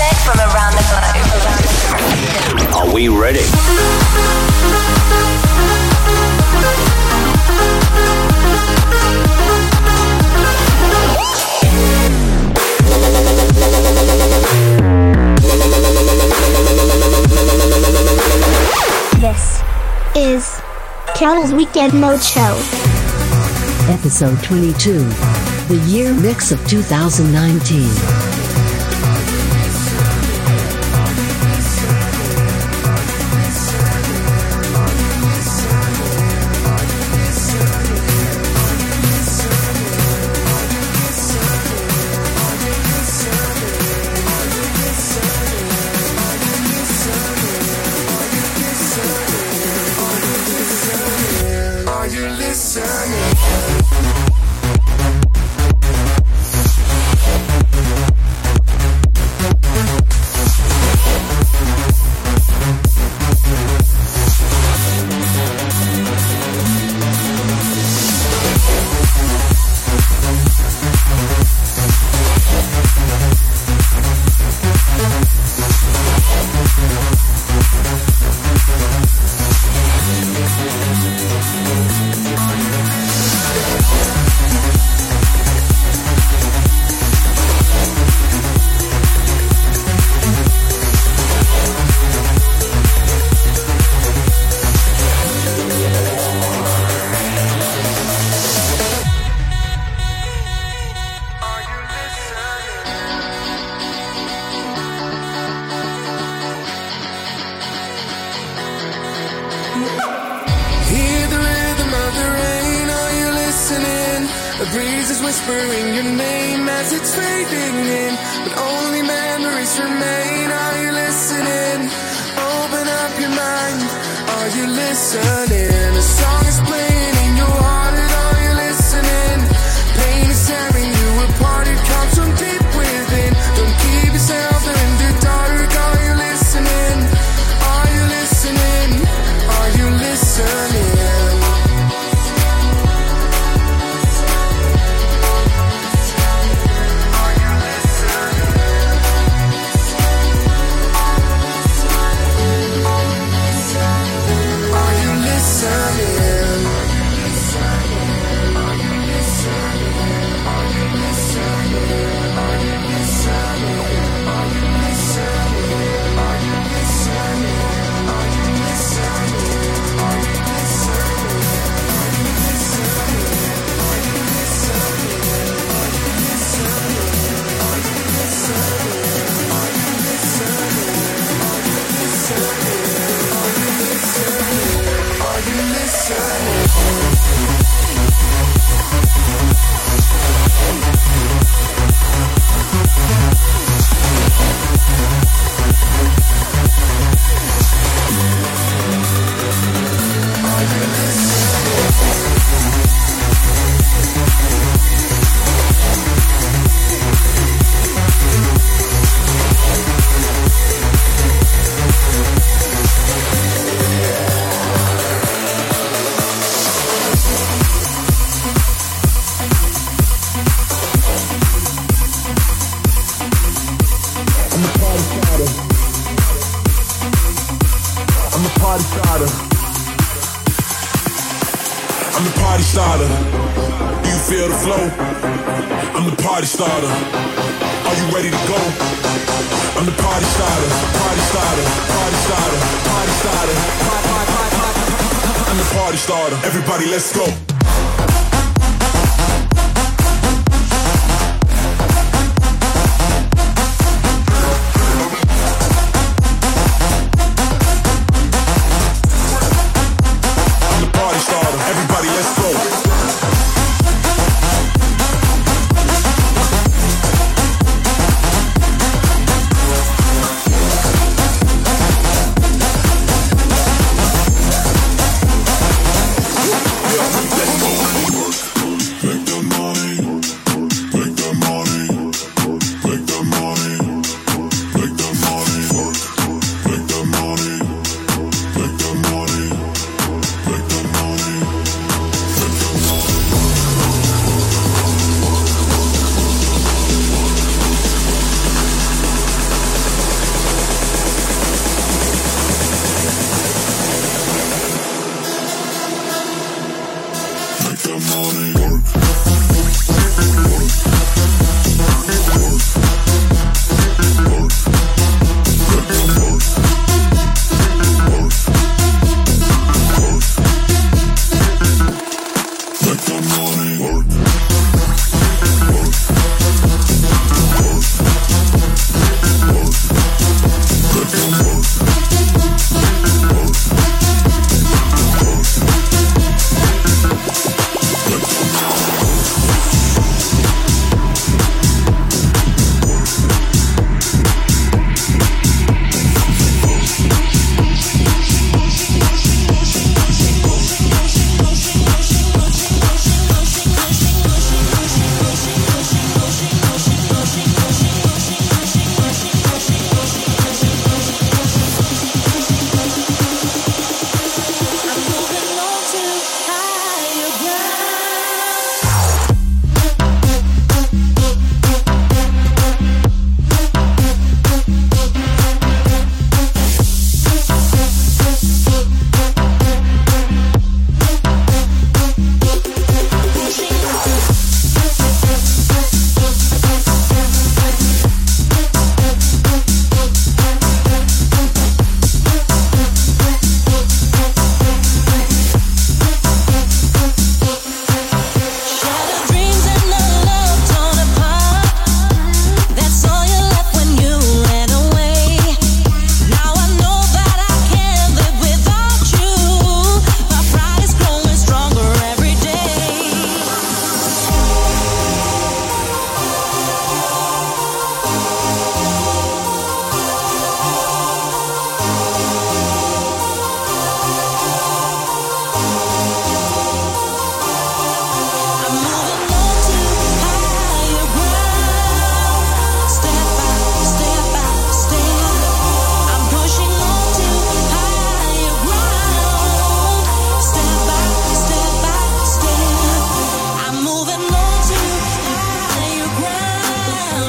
music from around the globe. Are we ready? This is Carol's Weekend Mode Show. Episode 22. The Year Mix of 2019.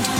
You're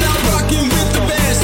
not rocking with the best.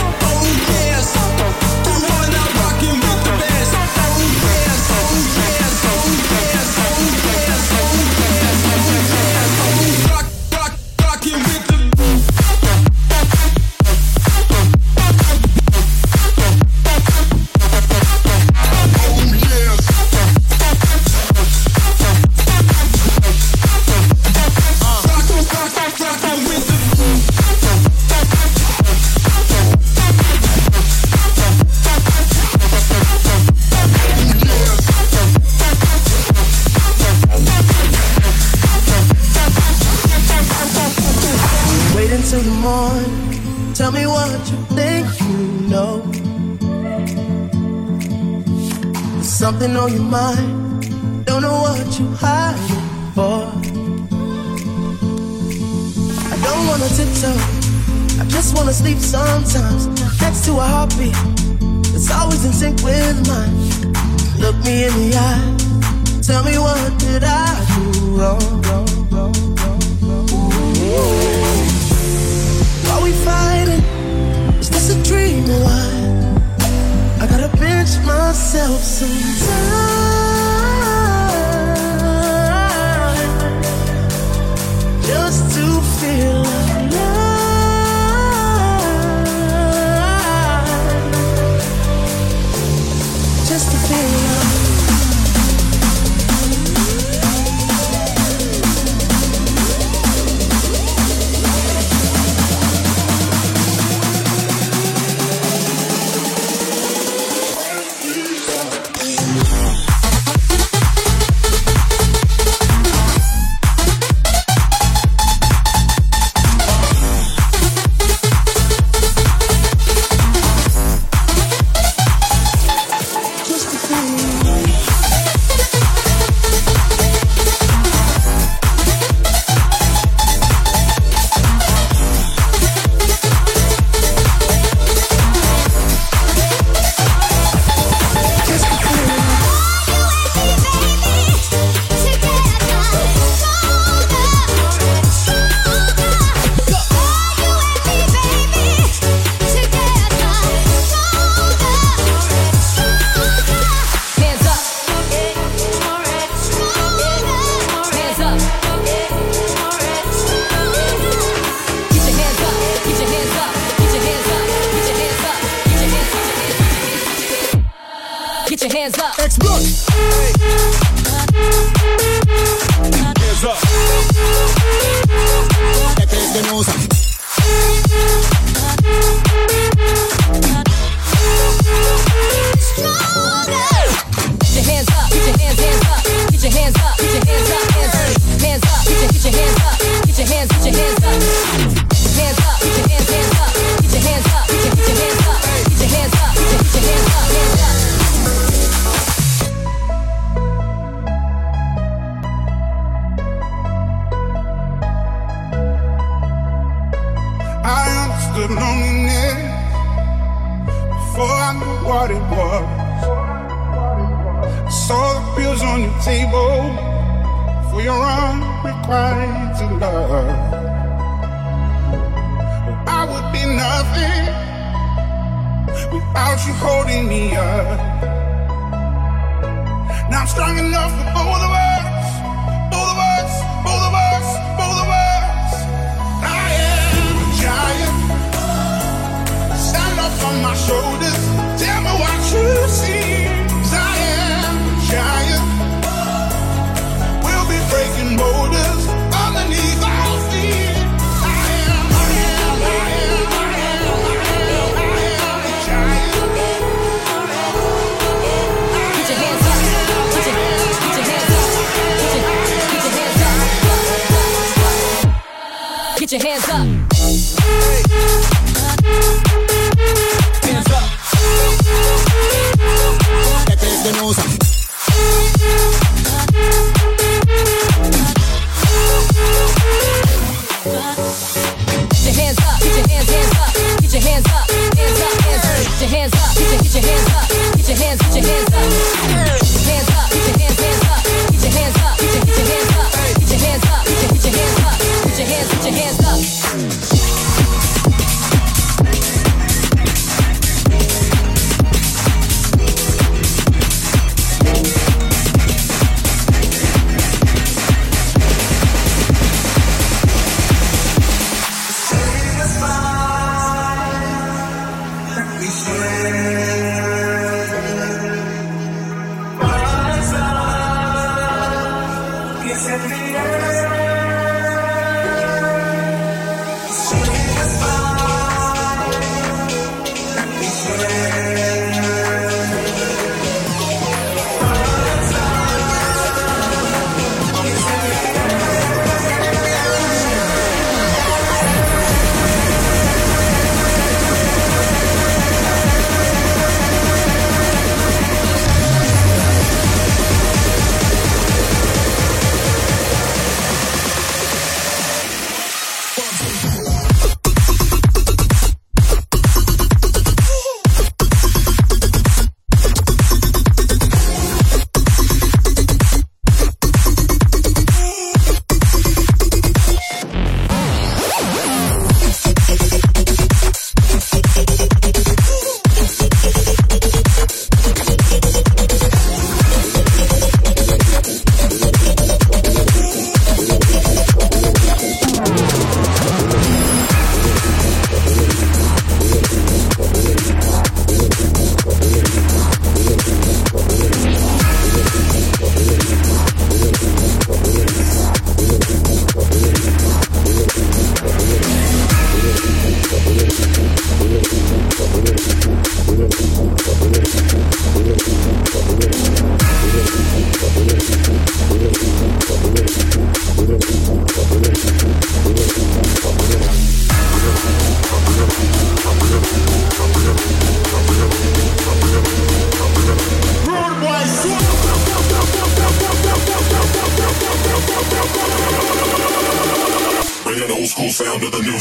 me what you think you know. There's something on your mind, don't know what you hide it for. I don't wanna tiptoe, I just wanna sleep sometimes. Next to a heartbeat, it's always in sync with mine. Look me in the eye, tell me what did I do wrong. We fighting? Is this a dream or what? I gotta pinch myself sometimes just to feel alive, just to feel alive. Get your hands up. Hands up.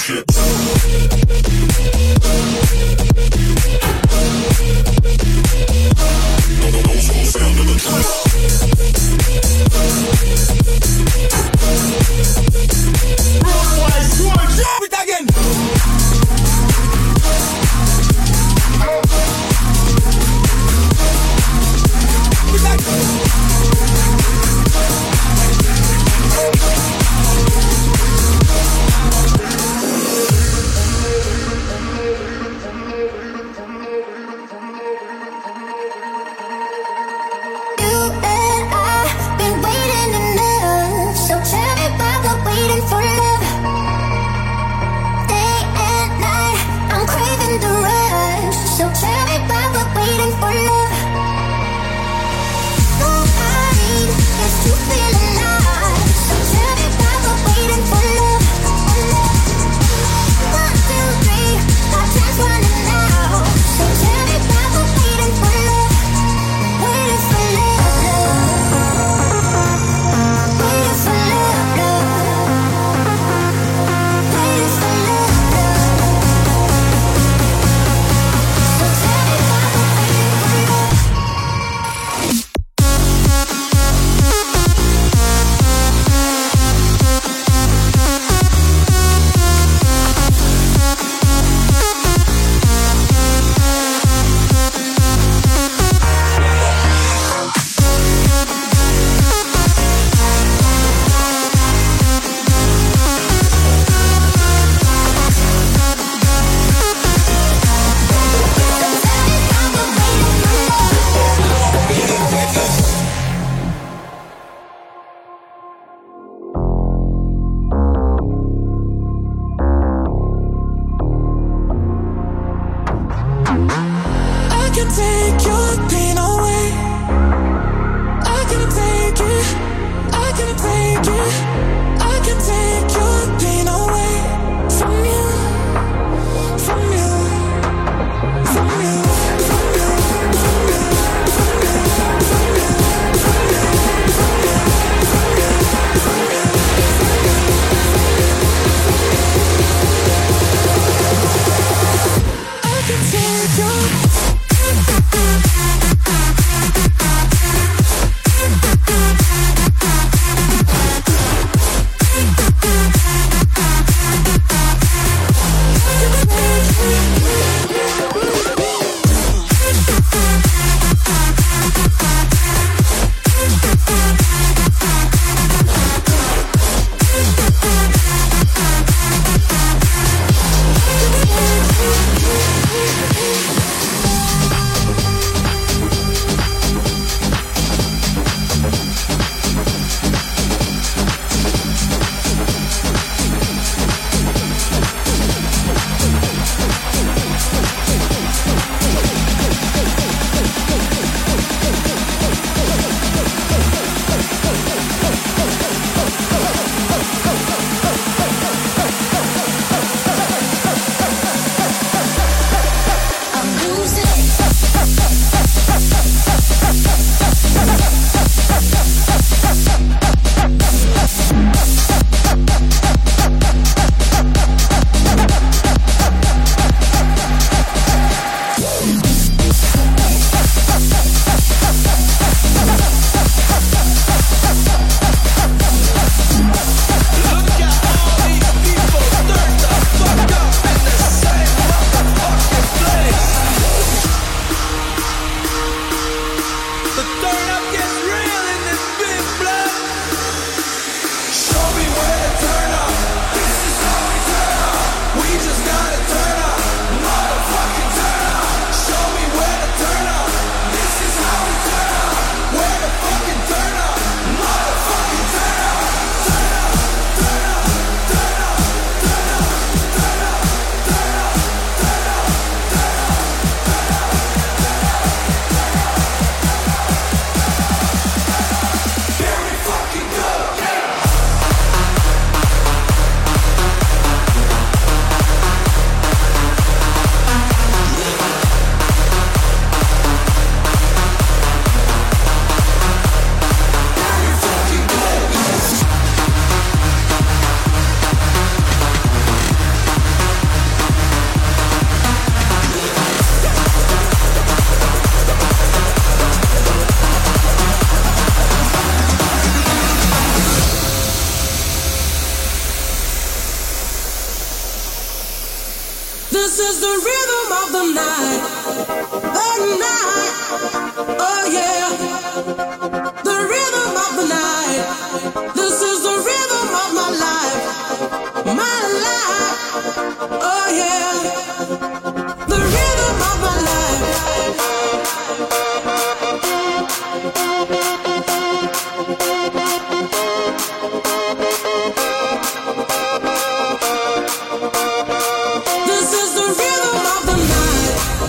bullshit. is the rhythm of the night. The night. Oh yeah. The rhythm of the night. This is the rhythm of my life. My life. Oh yeah. The rhythm of my life. This is the rhythm of the night.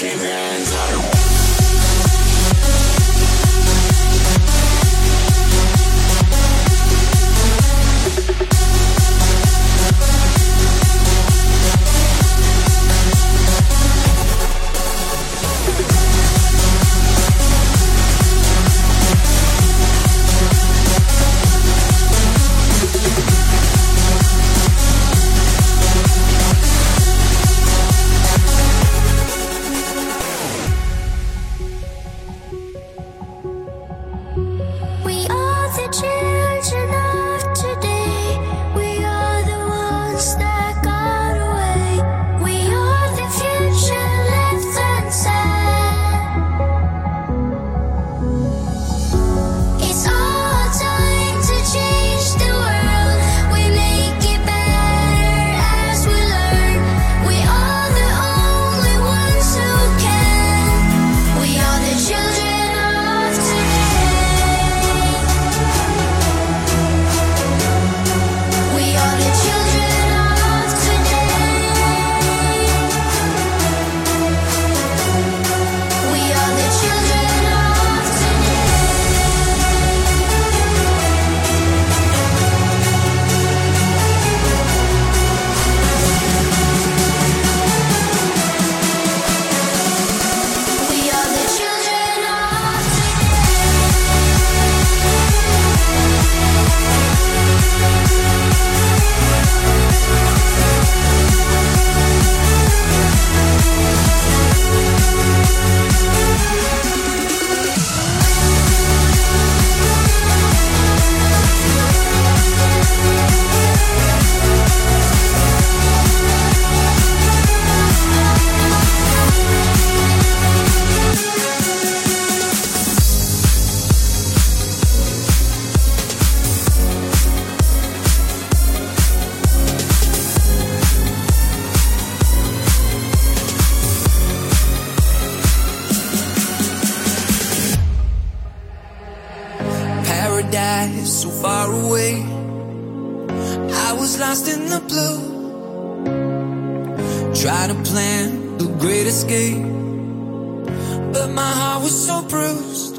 fucking hands up. So far away, I was lost in the blue. Tried to plan the great escape, but my heart was so bruised.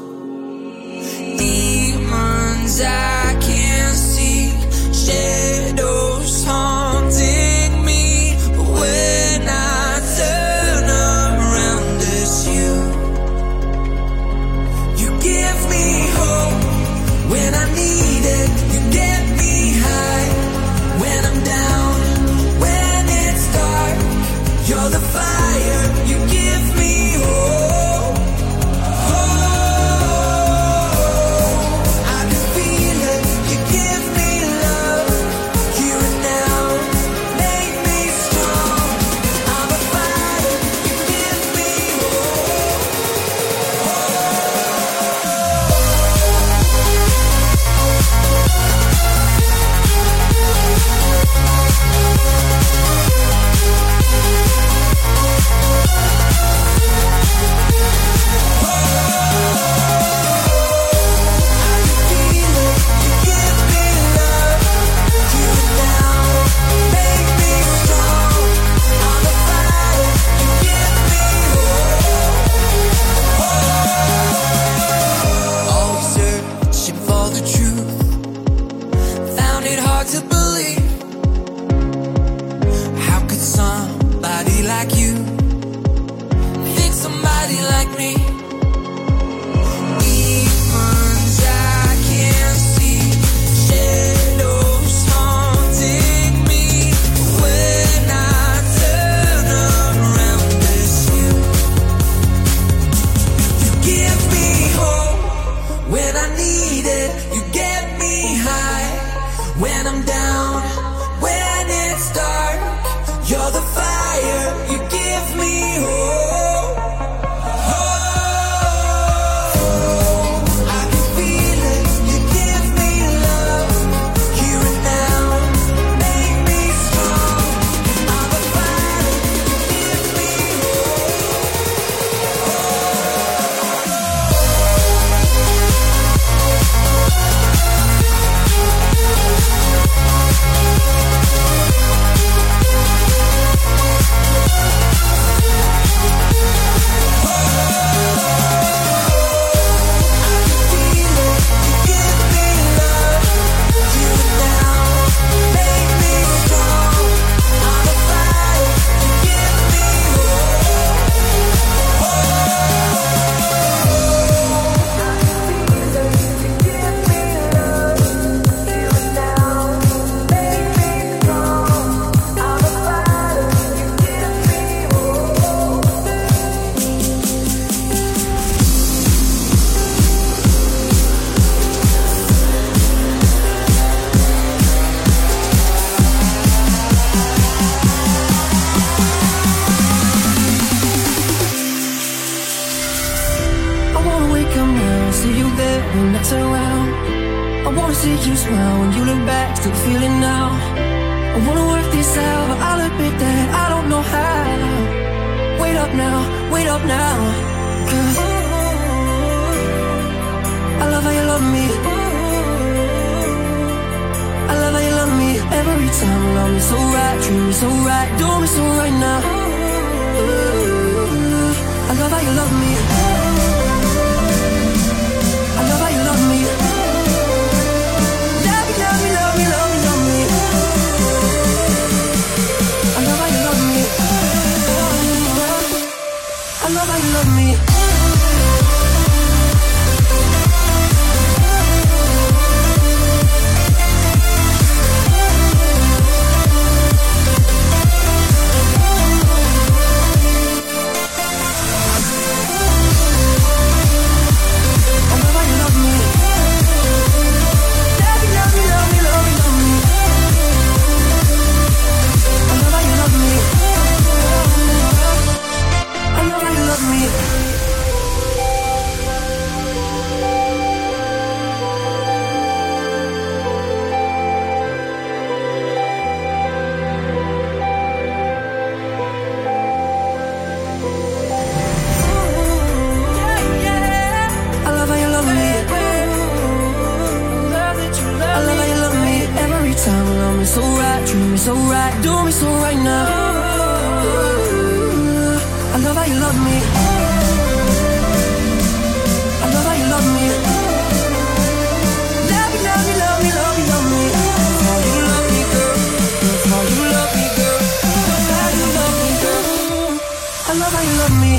Demons I can't see, shadows haunting me. But when I turn around, it's you. You give me hope when I need it, you get me high. When I'm down, when it's dark, you're the fire, you give me hope. Oh, I can feel it, you give me love. Here and now, make me strong. I'm a fire, you give me hope. Oh. When I'm down. I wanna see you smile when you look back, still feeling now. I wanna work this out, but I'll admit that I don't know how. Wait up now, 'cause I love how you love me. I love how you love me every time. Love me so right, treat me so right, do me so right now. I love how you love me. I love how you love me. Love me, love me, love me, love me, love me. I love how you love me. I love how you love me.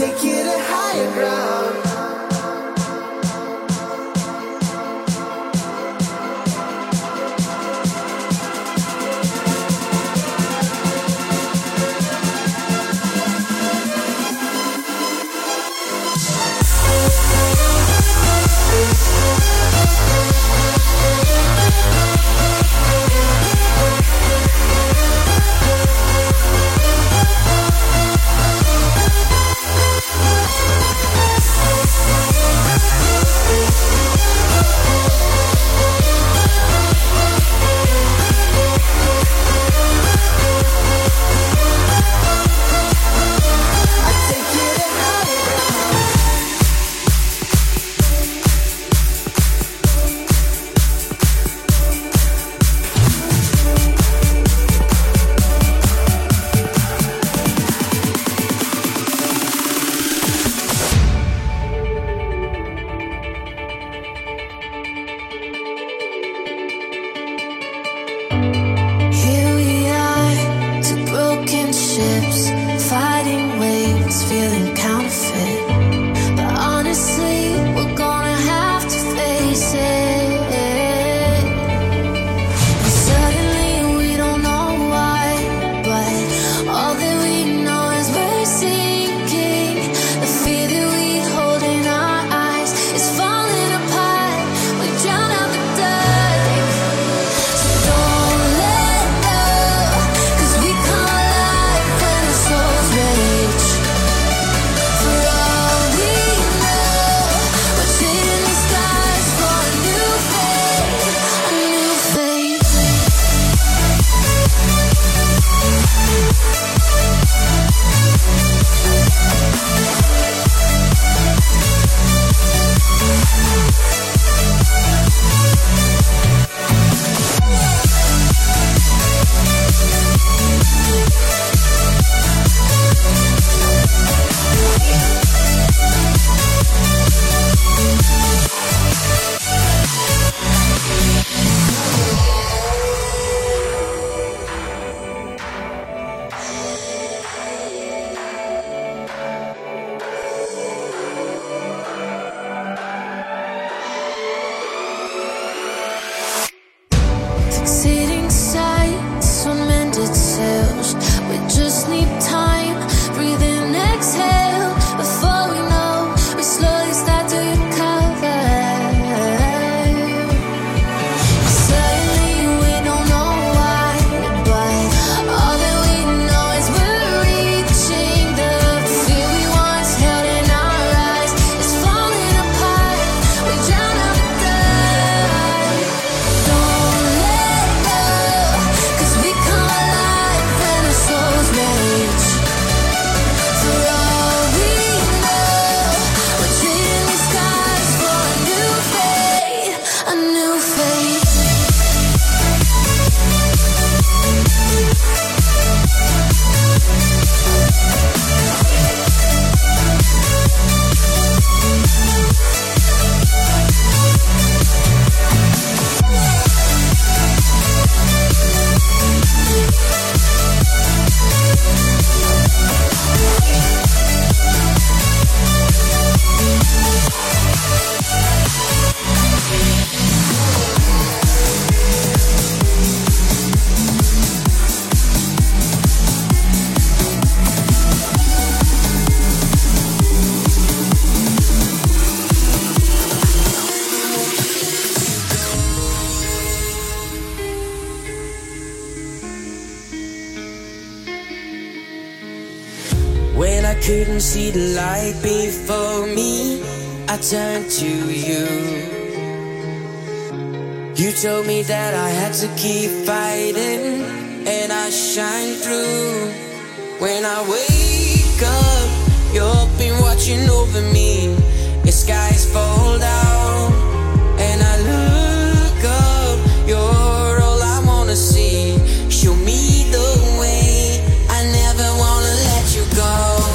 Take you to higher ground. couldn't see the light before me, I turned to you. You told me that I had to keep fighting, and I shine through. When I wake up, you've been watching over me. The skies fall down, and I look up. You're all I wanna see. Show me the way. I never wanna let you go.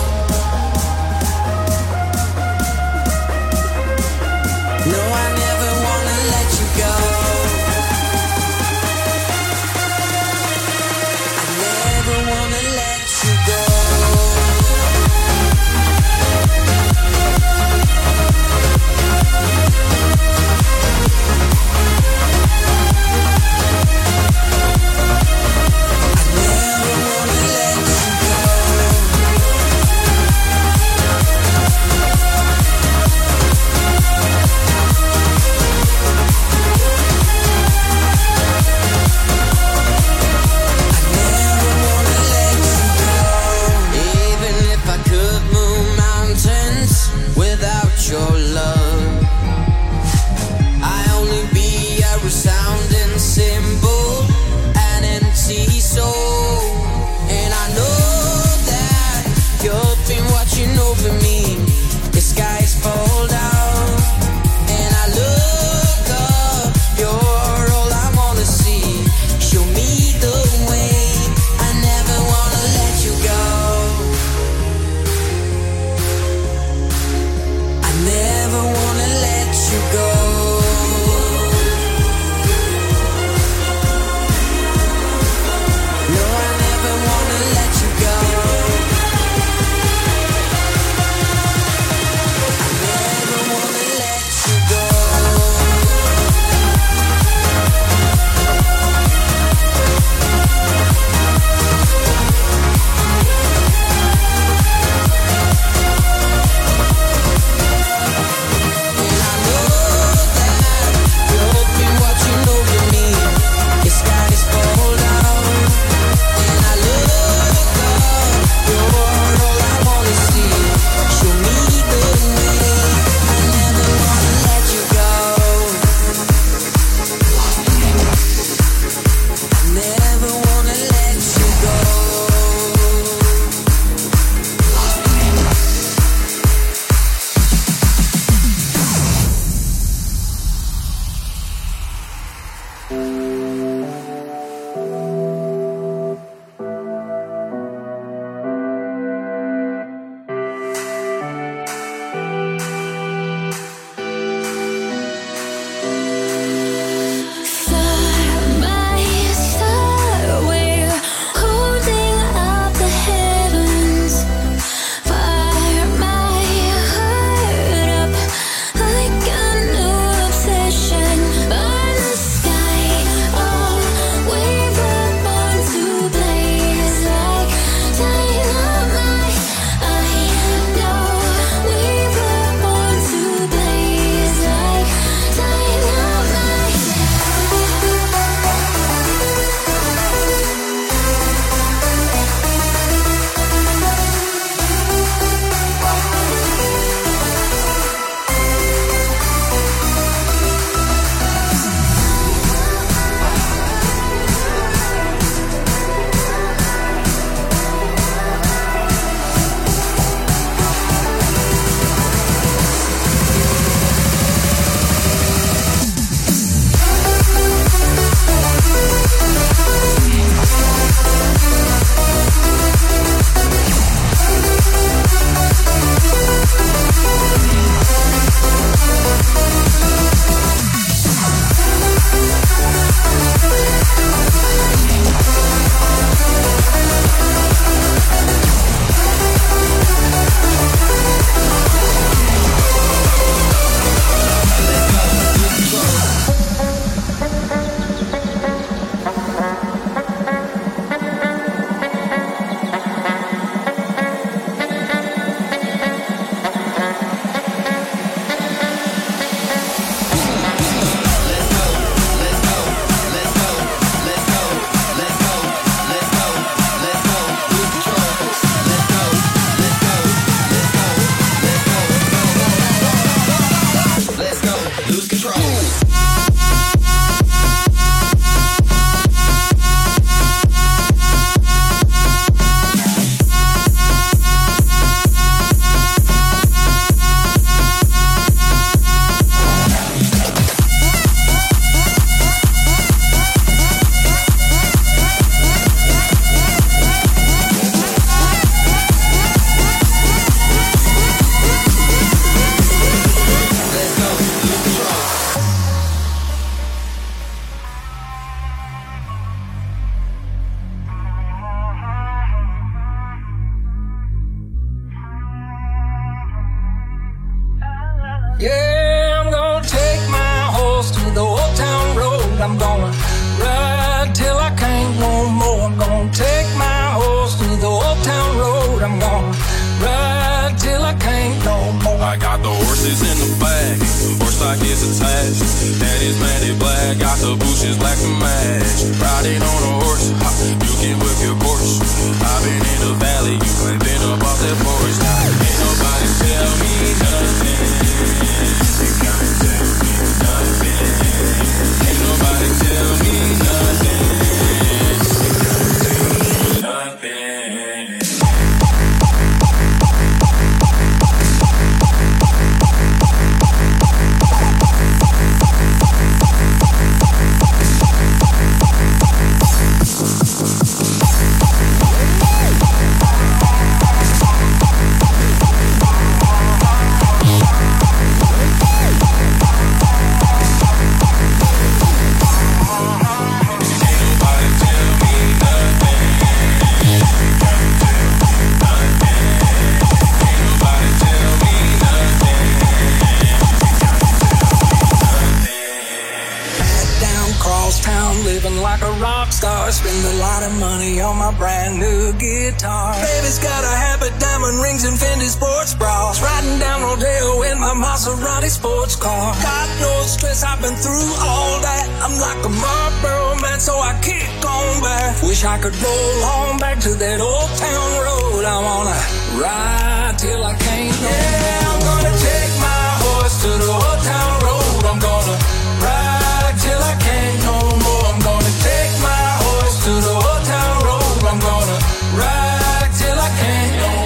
Daddy's matted black, got the bushes black to match. Riding on a horse, ha, you can whip your Porsche. I've been in the valley, you ain't been up off that forest. Ain't nobody tell me nothing. They can't tell me nothing. Ain't nobody tell me nothing. They can't tell me nothing. Spend a lot of money on my brand new guitar. Baby's got a habit, diamond rings and Fendi sports bras. Riding down Rodeo in my Maserati sports car. God knows stress, I've been through all that. I'm like a Marlboro man, so I kick on back. Wish I could roll on back to that old town road. I wanna ride till I can't no more. Yeah, I'm gonna take my horse to the old town road. I'm gonna ride till I can't no more. I'm gonna take my to the old town road, I'm gonna ride till I can't no more.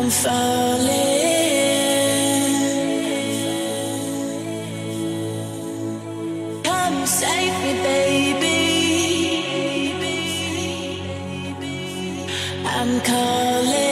I'm falling. Come save me, baby. I'm calling.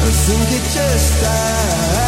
I think it just died.